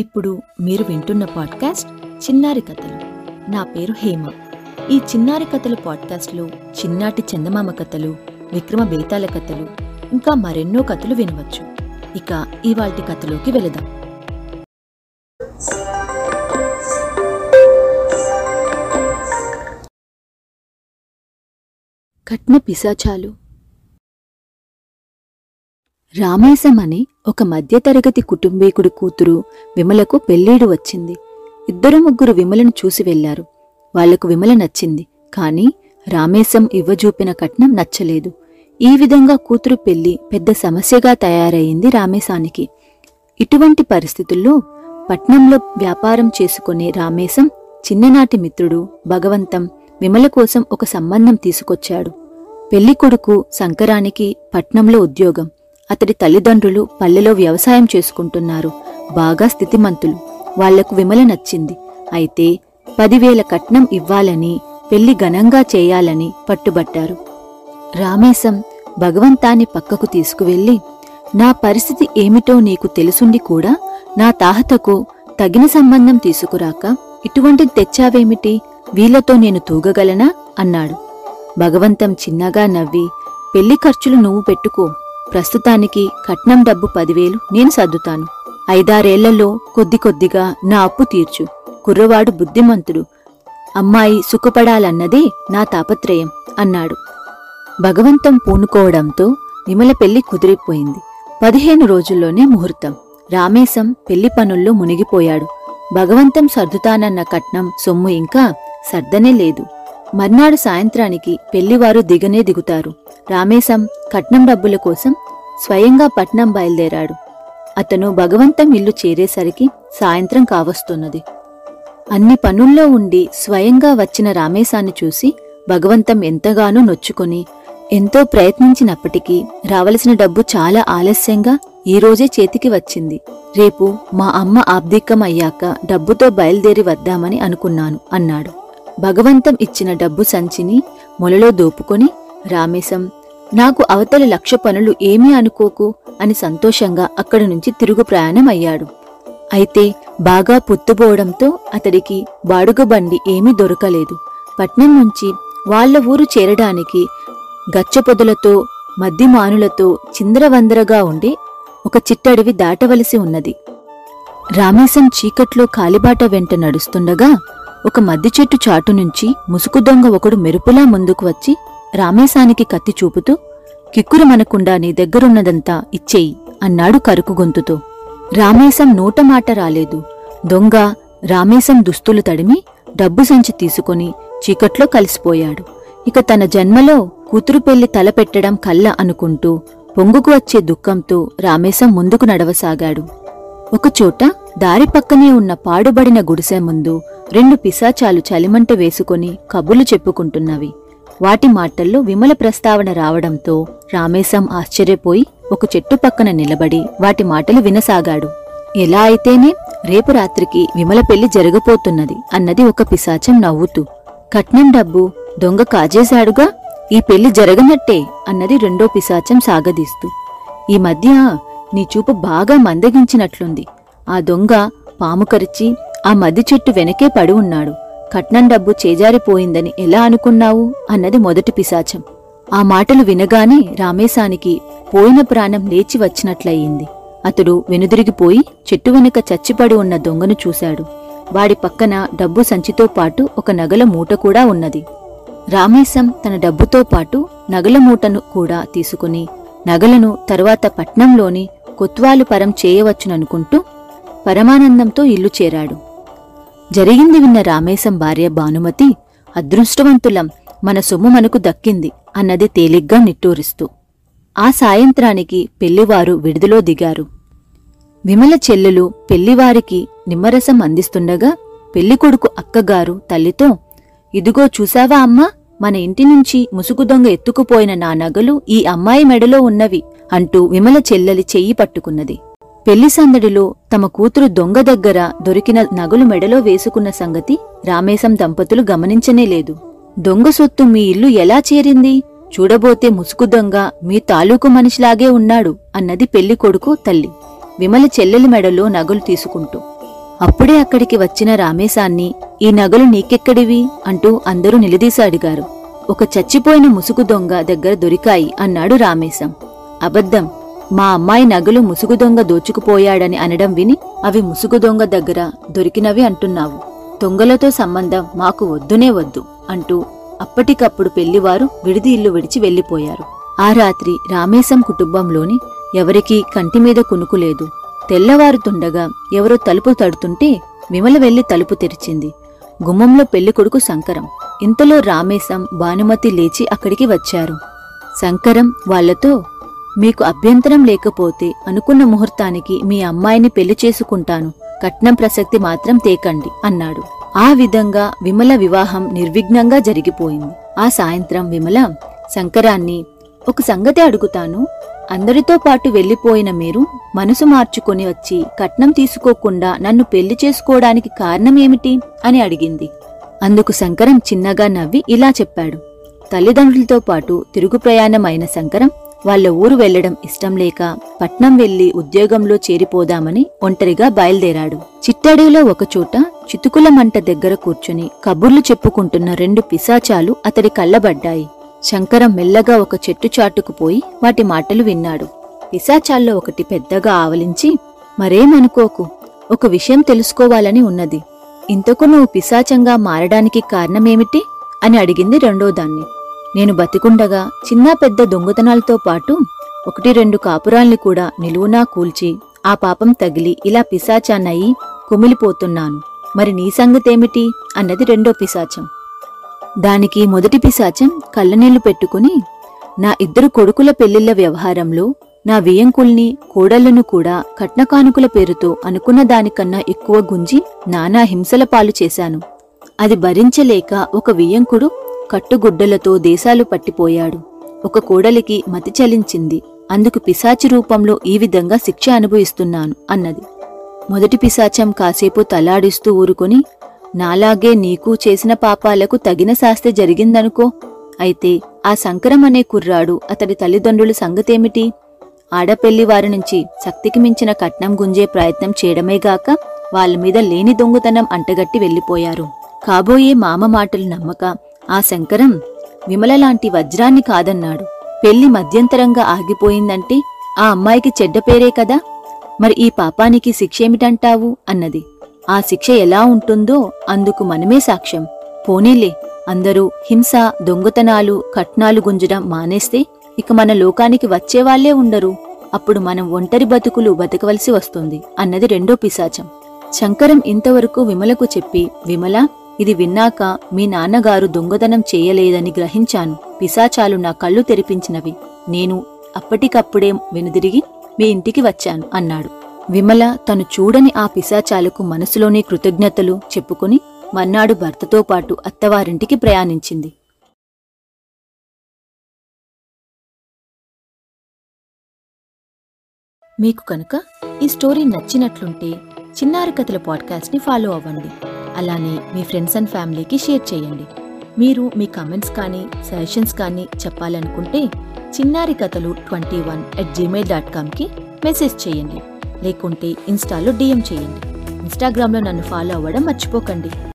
ఇప్పుడు మీరు వింటున్న పాడ్కాస్ట్ చిన్నారి కథలు. నా పేరు హేమ. ఈ చిన్నారి కథలు పాడ్కాస్ట్లో చిన్నాటి చందమామ కథలు, విక్రమ బేతాల కథలు, ఇంకా మరెన్నో కథలు వినవచ్చు. ఇక ఇవాల్టి కథలోకి వెళదాం. కట్న పిశాచాలు. రామేశం అనే ఒక మధ్యతరగతి కుటుంబీకుడి కూతురు విమలకు పెళ్ళేడు వచ్చింది. ఇద్దరు ముగ్గురు విమలను చూసి వెళ్లారు. వాళ్లకు విమల నచ్చింది, కాని రామేశం ఇవ్వజూపిన కట్నం నచ్చలేదు. ఈ విధంగా కూతురు పెళ్లి పెద్ద సమస్యగా తయారయ్యింది రామేశానికి. ఇటువంటి పరిస్థితుల్లో పట్నంలో వ్యాపారం చేసుకునే రామేశం చిన్ననాటి మిత్రుడు భగవంతం విమల కోసం ఒక సంబంధం తీసుకొచ్చాడు. పెళ్లి కొడుకు శంకరానికి పట్నంలో ఉద్యోగం. అతడి తల్లిదండ్రులు పల్లెలో వ్యవసాయం చేసుకుంటున్నారు. బాగా స్థితిమంతులు. వాళ్లకు విమల నచ్చింది. అయితే 10,000 కట్నం ఇవ్వాలని, పెళ్లి ఘనంగా చేయాలని పట్టుబట్టారు. రామేశం భగవంతాన్ని పక్కకు తీసుకువెళ్లి, నా పరిస్థితి ఏమిటో నీకు తెలుసుండి కూడా నా తాహతకు తగిన సంబంధం తీసుకురాక ఇటువంటిది తెచ్చావేమిటి? వీళ్లతో నేను తూగగలనా అన్నాడు. భగవంతం చిన్నగా నవ్వి, పెళ్లి ఖర్చులు నువ్వు పెట్టుకో, ప్రస్తుతానికి కట్నం డబ్బు 10,000 నేను సర్దుతాను. 5-6 ఏళ్లలో కొద్ది కొద్దిగా నా అప్పు తీర్చు. కుర్రవాడు బుద్ధిమంతుడు, అమ్మాయి సుఖపడాలన్నదే నా తాపత్రయం అన్నాడు. భగవంతం పూనుకోవడంతో విమల పెళ్లి కుదిరిపోయింది. 15 రోజుల్లోనే ముహూర్తం. రామేశం పెళ్లి పనుల్లో మునిగిపోయాడు. భగవంతం సర్దుతానన్న కట్నం సొమ్ము ఇంకా సర్దనే లేదు. మర్నాడు సాయంత్రానికి పెళ్లివారు దిగనే దిగుతారు. రామేశం కట్నం డబ్బుల కోసం స్వయంగా పట్నం బయలుదేరాడు. అతను భగవంతం ఇల్లు చేరేసరికి సాయంత్రం కావస్తున్నది. అన్ని పనుల్లో ఉండి స్వయంగా వచ్చిన రామేశాన్ని చూసి భగవంతం ఎంతగానో నొచ్చుకొని, ఎంతో ప్రయత్నించినప్పటికీ రావలసిన డబ్బు చాలా ఆలస్యంగా ఈరోజే చేతికి వచ్చింది. రేపు మా అమ్మ ఆబ్దికం అయ్యాక డబ్బుతో బయలుదేరి వద్దామని అనుకున్నాను అన్నాడు. భగవంతం ఇచ్చిన డబ్బు సంచిని మొలలో దోపుకొని, రామేశం నాకు అవతల 1,00,000 పనులు ఏమీ అనుకోకు అని సంతోషంగా అక్కడి నుంచి తిరుగు ప్రయాణం అయ్యాడు. అయితే బాగా పుత్తుపోవడంతో అతడికి బాడుగ బండి ఏమీ దొరకలేదు. పట్నం నుంచి వాళ్ల ఊరు చేరడానికి గచ్చపొదలతో మద్దిమానులతో చిందరవందరగా ఉండి ఒక చిట్టడవి దాటవలసి ఉన్నది. రామేశం చీకట్లో కాలిబాట వెంట నడుస్తుండగా ఒక మద్ది చెట్టు చాటు నుంచి ముసుకు దొంగ ఒకడు మెరుపులా ముందుకు వచ్చి రామేశానికి కత్తి చూపుతూ, కిక్కురుమనకుండా నీ దగ్గరున్నదంతా ఇచ్చేయి అన్నాడు కరుకు గొంతుతో. రామేశం నోట మాట రాలేదు. దొంగ రామేశం దుస్తులు తడిమి డబ్బు సంచి తీసుకుని చీకట్లో కలిసిపోయాడు. ఇక తన జన్మలో కూతురు పెళ్లి తలపెట్టడం కల్ల అనుకుంటూ పొంగుకు వచ్చే దుఃఖంతో రామేశం ముందుకు నడవసాగాడు. ఒకచోట దారి పక్కనే ఉన్న పాడుబడిన గుడిసె ముందు 2 పిశాచాలు చలిమంట వేసుకుని కబుర్లు చెప్పుకుంటున్నవి. వాటి మాటల్లో విమల ప్రస్తావన రావడంతో రామేశం ఆశ్చర్యపోయి ఒక చెట్టు పక్కన నిలబడి వాటి మాటలు వినసాగాడు. ఎలా అయితేనే రేపు రాత్రికి విమల పెళ్లి జరగబోతున్నది అన్నది ఒక పిశాచం నవ్వుతూ. కట్నం డబ్బు దొంగ కాజేశాడుగా, ఈ పెళ్లి జరగనట్టే అన్నది రెండో పిశాచం సాగదీస్తూ. ఈ మధ్య నీ చూపు బాగా మందగించినట్లుంది. ఆ దొంగ పాము కరిచి ఆ మద్ది చెట్టు వెనకే పడి ఉన్నాడు. కట్నం డబ్బు చేజారిపోయిందని ఎలా అనుకున్నావు అన్నది మొదటి పిశాచం. ఆ మాటలు వినగానే రామేశానికి పోయిన ప్రాణం లేచి వచ్చినట్లయింది. అతడు వెనుదిరిగిపోయి చెట్టు వెనుక చచ్చిపడి ఉన్న దొంగను చూశాడు. వాడి పక్కన డబ్బు సంచితో పాటు ఒక నగల మూట కూడా ఉన్నది. రామేశం తన డబ్బుతో పాటు నగల మూటను కూడా తీసుకుని, నగలను తరువాత పట్నంలోని కొత్వాలుపరం చేయవచ్చుననుకుంటూ పరమానందంతో ఇల్లు చేరాడు. జరిగింది విన్న రామేశం భార్య భానుమతి, అదృష్టవంతులం, మన సొమ్ము మనకు దక్కింది అన్నది తేలిగ్గా నిట్టూరిస్తూ. ఆ సాయంత్రానికి పెళ్లివారు విడుదలో దిగారు. విమల చెల్లెలు పెళ్లివారికి నిమ్మరసం అందిస్తుండగా పెళ్లికొడుకు అక్కగారు తల్లితో, ఇదిగో చూసావా అమ్మా, మన ఇంటి నుంచి ముసుగు దొంగ ఎత్తుకుపోయిన నా నగలు ఈ అమ్మాయి మెడలో ఉన్నవి అంటూ విమల చెల్లెలి చెయ్యి పట్టుకున్నది. పెళ్లి సందడిలో తమ కూతురు దొంగ దగ్గర దొరికిన నగలు మెడలో వేసుకున్న సంగతి రామేశం దంపతులు గమనించనేలేదు. దొంగ సొత్తు మీ ఇల్లు ఎలా చేరింది? చూడబోతే ముసుగు దొంగ మీ తాలూకు మనిషిలాగే ఉన్నాడు అన్నది పెళ్లి కొడుకు తల్లి విమల చెల్లెలి మెడలో నగలు తీసుకుంటూ. అప్పుడే అక్కడికి వచ్చిన రామేశాన్ని, ఈ నగలు నీకెక్కడివి అంటూ అందరూ నిలదీసి అడిగారు. ఒక చచ్చిపోయిన ముసుగు దొంగ దగ్గర దొరికాయి అన్నాడు రామేశం. అబద్ధం, మా అమ్మాయి నగలు ముసుగు దొంగ దోచుకుపోయాడని అనడం విని అవి ముసుగు దొంగ దగ్గర దొరికినవి అంటున్నావు. దొంగలతో సంబంధం మాకు వద్దునే వద్దు అంటూ అప్పటికప్పుడు పెళ్లివారు విడిది ఇల్లు విడిచి వెళ్లిపోయారు. ఆ రాత్రి రామేశం కుటుంబంలోని ఎవరికీ కంటిమీద కునుకులేదు. తెల్లవారుతుండగా ఎవరో తలుపు తడుతుంటే విమల వెళ్లి తలుపు తెరిచింది. గుమ్మంలో పెళ్లికొడుకు శంకరం. ఇంతలో రామేశం, భానుమతి లేచి అక్కడికి వచ్చారు. శంకరం వాళ్లతో, మీకు అభ్యంతరం లేకపోతే అనుకున్న ముహూర్తానికి మీ అమ్మాయిని పెళ్లి చేసుకుంటాను, కట్నం ప్రసక్తి మాత్రం తేకండి అన్నాడు. ఆ విధంగా విమల వివాహం నిర్విఘ్నంగా జరిగిపోయింది. ఆ సాయంత్రం విమల శంకరాన్ని, ఒక సంగతి అడుగుతాను, అందరితో పాటు వెళ్లిపోయిన మీరు మనసు మార్చుకుని వచ్చి కట్నం తీసుకోకుండా నన్ను పెళ్లి చేసుకోవడానికి కారణమేమిటి అని అడిగింది. అందుకు శంకరం చిన్నగా నవ్వి ఇలా చెప్పాడు. తల్లిదండ్రులతో పాటు తిరుగు ప్రయాణమైన శంకరం వాళ్ల ఊరు వెళ్లడం ఇష్టం లేక పట్నం వెళ్లి ఉద్యోగంలో చేరిపోదామని ఒంటరిగా బయలుదేరాడు. చిట్టడిలో ఒకచోట చితుకుల మంట దగ్గర కూర్చుని కబుర్లు చెప్పుకుంటున్న రెండు పిశాచాలు అతడి కళ్లబడ్డాయి. శంకరం మెల్లగా ఒక చెట్టు చాటుకుపోయి వాటి మాటలు విన్నాడు. పిశాచాల్లో ఒకటి పెద్దగా ఆవలించి, మరేమనుకోకు, ఒక విషయం తెలుసుకోవాలని ఉన్నది, ఇంతకు నువ్వు పిశాచంగా మారడానికి కారణమేమిటి అని అడిగింది రెండోదాన్ని. నేను బతికుండగా చిన్న పెద్ద దొంగతనాలతో పాటు ఒకటి రెండు కాపురాల్ని కూడా నిలువునా కూల్చి ఆ పాపం తగిలి ఇలా పిశాచాన్నయి కుమిలిపోతున్నాను, మరి నీ సంగతేమిటి అన్నది రెండో పిశాచం. దానికి మొదటి పిశాచం కళ్ళనీళ్లు పెట్టుకుని, నా ఇద్దరు కొడుకుల పెళ్లిళ్ల వ్యవహారంలో నా వియ్యంకుల్ని కోడళ్లను కూడా కట్నకానుకల పేరుతో అనుకున్న దానికన్నా ఎక్కువ గుంజి నానా హింసల పాలు చేశాను. అది భరించలేక ఒక వియ్యంకుడు కట్టుగుడ్డలతో దేశాలు పట్టిపోయాడు. ఒక కోడలికి మతి చలించింది, అందుకు పిశాచి రూపంలో ఈ విధంగా శిక్ష అనుభవిస్తున్నాను అన్నది. మొదటి పిశాచం కాసేపు తలాడిస్తూ ఊరుకుని, నాలాగే నీకు చేసిన పాపాలకు తగిన శాస్తి జరిగిందనుకో, అయితే ఆ శంకరం అనే కుర్రాడు అతడి తల్లిదండ్రుల సంగతేమిటి? ఆడపెళ్లి వారి నుంచి శక్తికి మించిన కట్నం గుంజే ప్రయత్నం చేయడమేగాక వాళ్ళ మీద లేని దొంగతనం అంటగట్టి వెళ్లిపోయారు. కాబోయే మామ మాటలు నమ్మక ఆ శంకరం విమలలాంటి వజ్రాన్ని కాదన్నాడు. పెళ్లి మధ్యంతరంగా ఆగిపోయిందంటే ఆ అమ్మాయికి చెడ్డ పేరే కదా, మరి ఈ పాపానికి శిక్షేమిటంటావు అన్నది. ఆ శిక్ష ఎలా ఉంటుందో అందుకు మనమే సాక్ష్యం. పోనీలే, అందరూ హింస, దొంగతనాలు, కట్నాలు గుంజడం మానేస్తే ఇక మన లోకానికి వచ్చేవాళ్లే ఉండరు, అప్పుడు మనం ఒంటరి బతుకులు బతకవలసి వస్తుంది అన్నది రెండో పిశాచం. శంకరం ఇంతవరకు విమలకు చెప్పి, విమల, ఇది విన్నాక మీ నాన్నగారు దొంగతనం చేయలేదని గ్రహించాను. పిశాచాలు నా కళ్ళు తెరిపించినవి, నేను అప్పటికప్పుడే వెనుదిరిగి మీ ఇంటికి వచ్చాను అన్నాడు. విమల తను చూడని ఆ పిశాచాలకు మనసులోనే కృతజ్ఞతలు చెప్పుకుని మర్నాడు భర్తతో పాటు అత్తవారింటికి ప్రయాణించింది. మీకు కనుక ఈ స్టోరీ నచ్చినట్లుంటే చిన్నారి కథల పాడ్కాస్ట్ని ఫాలో అవ్వండి. అలానే మీ ఫ్రెండ్స్ అండ్ ఫ్యామిలీకి షేర్ చేయండి. మీరు మీ కామెంట్స్ కానీ సజెషన్స్ కానీ చెప్పాలనుకుంటే chinnarikathalu21@gmail.comకి మెసేజ్ చేయండి, లేకుంటే ఇన్స్టాలో DM చేయండి. ఇన్స్టాగ్రామ్లో నన్ను ఫాలో అవ్వడం మర్చిపోకండి.